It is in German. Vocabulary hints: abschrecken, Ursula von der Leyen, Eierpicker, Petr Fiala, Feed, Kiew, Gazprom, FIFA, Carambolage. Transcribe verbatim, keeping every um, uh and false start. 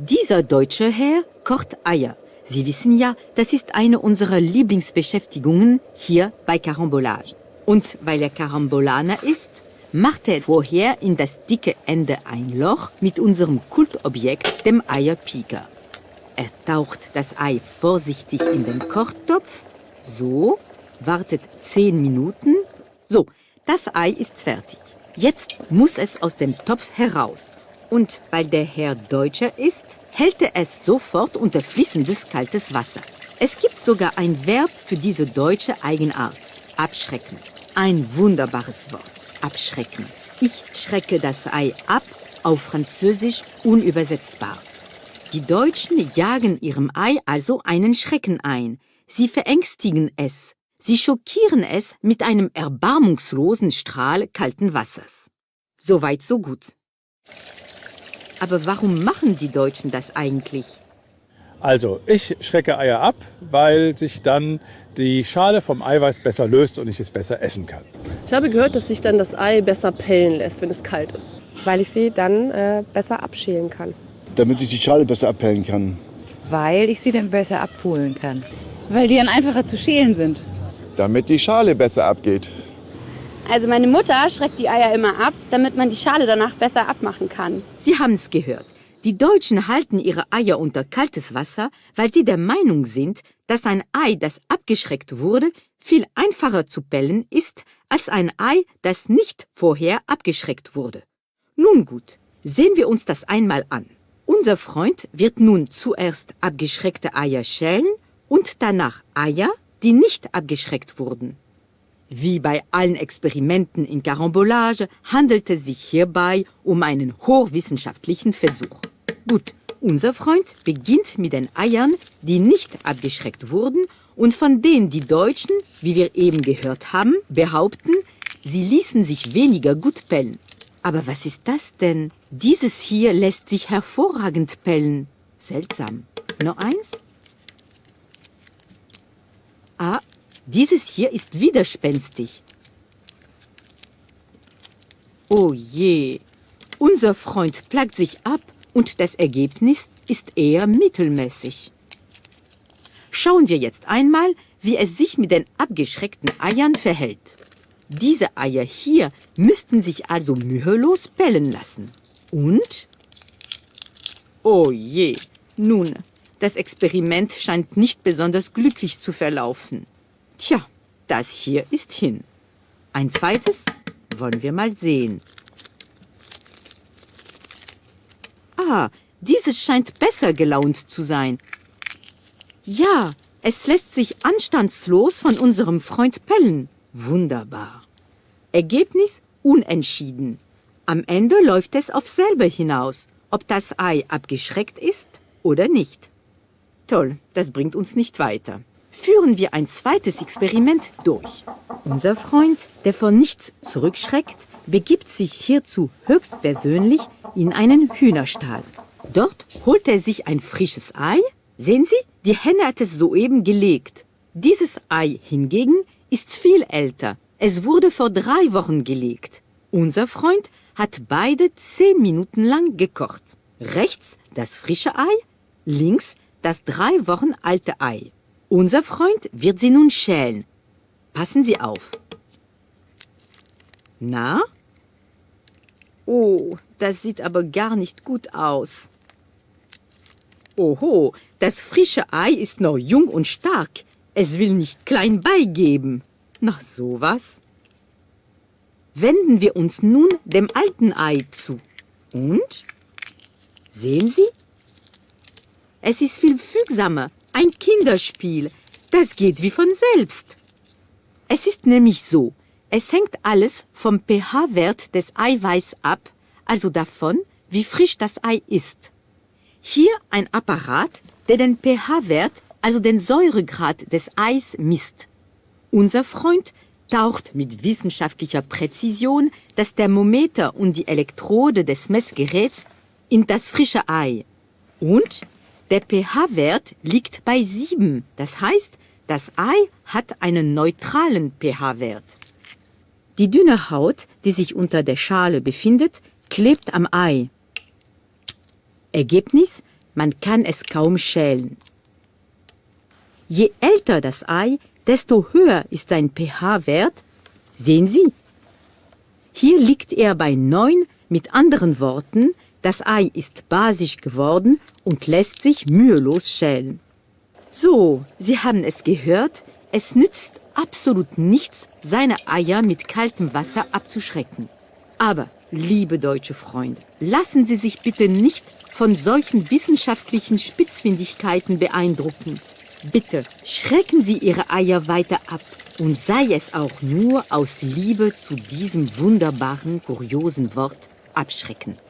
Dieser deutsche Herr kocht Eier. Sie wissen ja, das ist eine unserer Lieblingsbeschäftigungen hier bei Carambolage. Und weil er Carambolaner ist, macht er vorher in das dicke Ende ein Loch mit unserem Kultobjekt, dem Eierpicker. Er taucht das Ei vorsichtig in den Kochtopf, so, wartet zehn Minuten. So, das Ei ist fertig. Jetzt muss es aus dem Topf heraus. Und weil der Herr Deutscher ist, hält er es sofort unter fließendes kaltes Wasser. Es gibt sogar ein Verb für diese deutsche Eigenart: abschrecken. Ein wunderbares Wort: abschrecken. Ich schrecke das Ei ab, auf Französisch unübersetzbar. Die Deutschen jagen ihrem Ei also einen Schrecken ein. Sie verängstigen es. Sie schockieren es mit einem erbarmungslosen Strahl kalten Wassers. Soweit, so gut. Aber warum machen die Deutschen das eigentlich? Also, ich schrecke Eier ab, weil sich dann die Schale vom Eiweiß besser löst und ich es besser essen kann. Ich habe gehört, dass sich dann das Ei besser pellen lässt, wenn es kalt ist. Weil ich sie dann äh, besser abschälen kann. Damit ich die Schale besser abpellen kann. Weil ich sie dann besser abpulen kann. Weil die dann einfacher zu schälen sind. Damit die Schale besser abgeht. Also meine Mutter schreckt die Eier immer ab, damit man die Schale danach besser abmachen kann. Sie haben es gehört. Die Deutschen halten ihre Eier unter kaltes Wasser, weil sie der Meinung sind, dass ein Ei, das abgeschreckt wurde, viel einfacher zu pellen ist, als ein Ei, das nicht vorher abgeschreckt wurde. Nun gut, sehen wir uns das einmal an. Unser Freund wird nun zuerst abgeschreckte Eier schälen und danach Eier, die nicht abgeschreckt wurden. Wie bei allen Experimenten in Carambolage handelte es sich hierbei um einen hochwissenschaftlichen Versuch. Gut, unser Freund beginnt mit den Eiern, die nicht abgeschreckt wurden und von denen die Deutschen, wie wir eben gehört haben, behaupten, sie ließen sich weniger gut pellen. Aber was ist das denn? Dieses hier lässt sich hervorragend pellen. Seltsam. Noch eins? Ah, dieses hier ist widerspenstig. Oh je, unser Freund plagt sich ab und das Ergebnis ist eher mittelmäßig. Schauen wir jetzt einmal, wie es sich mit den abgeschreckten Eiern verhält. Diese Eier hier müssten sich also mühelos pellen lassen. Und? Oh je, nun, das Experiment scheint nicht besonders glücklich zu verlaufen. Tja, das hier ist hin. Ein zweites wollen wir mal sehen. Ah, dieses scheint besser gelaunt zu sein. Ja, es lässt sich anstandslos von unserem Freund pellen. Wunderbar. Ergebnis unentschieden. Am Ende läuft es auf selbe hinaus, ob das Ei abgeschreckt ist oder nicht. Toll, das bringt uns nicht weiter. Führen wir ein zweites Experiment durch. Unser Freund, der vor nichts zurückschreckt, begibt sich hierzu höchstpersönlich in einen Hühnerstall. Dort holt er sich ein frisches Ei. Sehen Sie, die Henne hat es soeben gelegt. Dieses Ei hingegen ist viel älter. Es wurde vor drei Wochen gelegt. Unser Freund hat beide zehn Minuten lang gekocht. Rechts das frische Ei, links das drei Wochen alte Ei. Unser Freund wird sie nun schälen. Passen Sie auf. Na? Oh, das sieht aber gar nicht gut aus. Oho, das frische Ei ist noch jung und stark. Es will nicht klein beigeben. Na, sowas. Wenden wir uns nun dem alten Ei zu. Und? Sehen Sie? Es ist viel fügsamer. Ein Kinderspiel. Das geht wie von selbst. Es ist nämlich so, es hängt alles vom pH-Wert des Eiweiß ab, also davon, wie frisch das Ei ist. Hier ein Apparat, der den pH-Wert, also den Säuregrad des Eis, misst. Unser Freund taucht mit wissenschaftlicher Präzision das Thermometer und die Elektrode des Messgeräts in das frische Ei. Und der pH-Wert liegt bei sieben. Das heißt, das Ei hat einen neutralen pH-Wert. Die dünne Haut, die sich unter der Schale befindet, klebt am Ei. Ergebnis: Man kann es kaum schälen. Je älter das Ei, desto höher ist sein pH-Wert. Sehen Sie? Hier liegt er bei neun, mit anderen Worten, das Ei ist basisch geworden und lässt sich mühelos schälen. So, Sie haben es gehört, es nützt absolut nichts, seine Eier mit kaltem Wasser abzuschrecken. Aber, liebe deutsche Freunde, lassen Sie sich bitte nicht von solchen wissenschaftlichen Spitzfindigkeiten beeindrucken. Bitte, schrecken Sie Ihre Eier weiter ab und sei es auch nur aus Liebe zu diesem wunderbaren, kuriosen Wort abschrecken.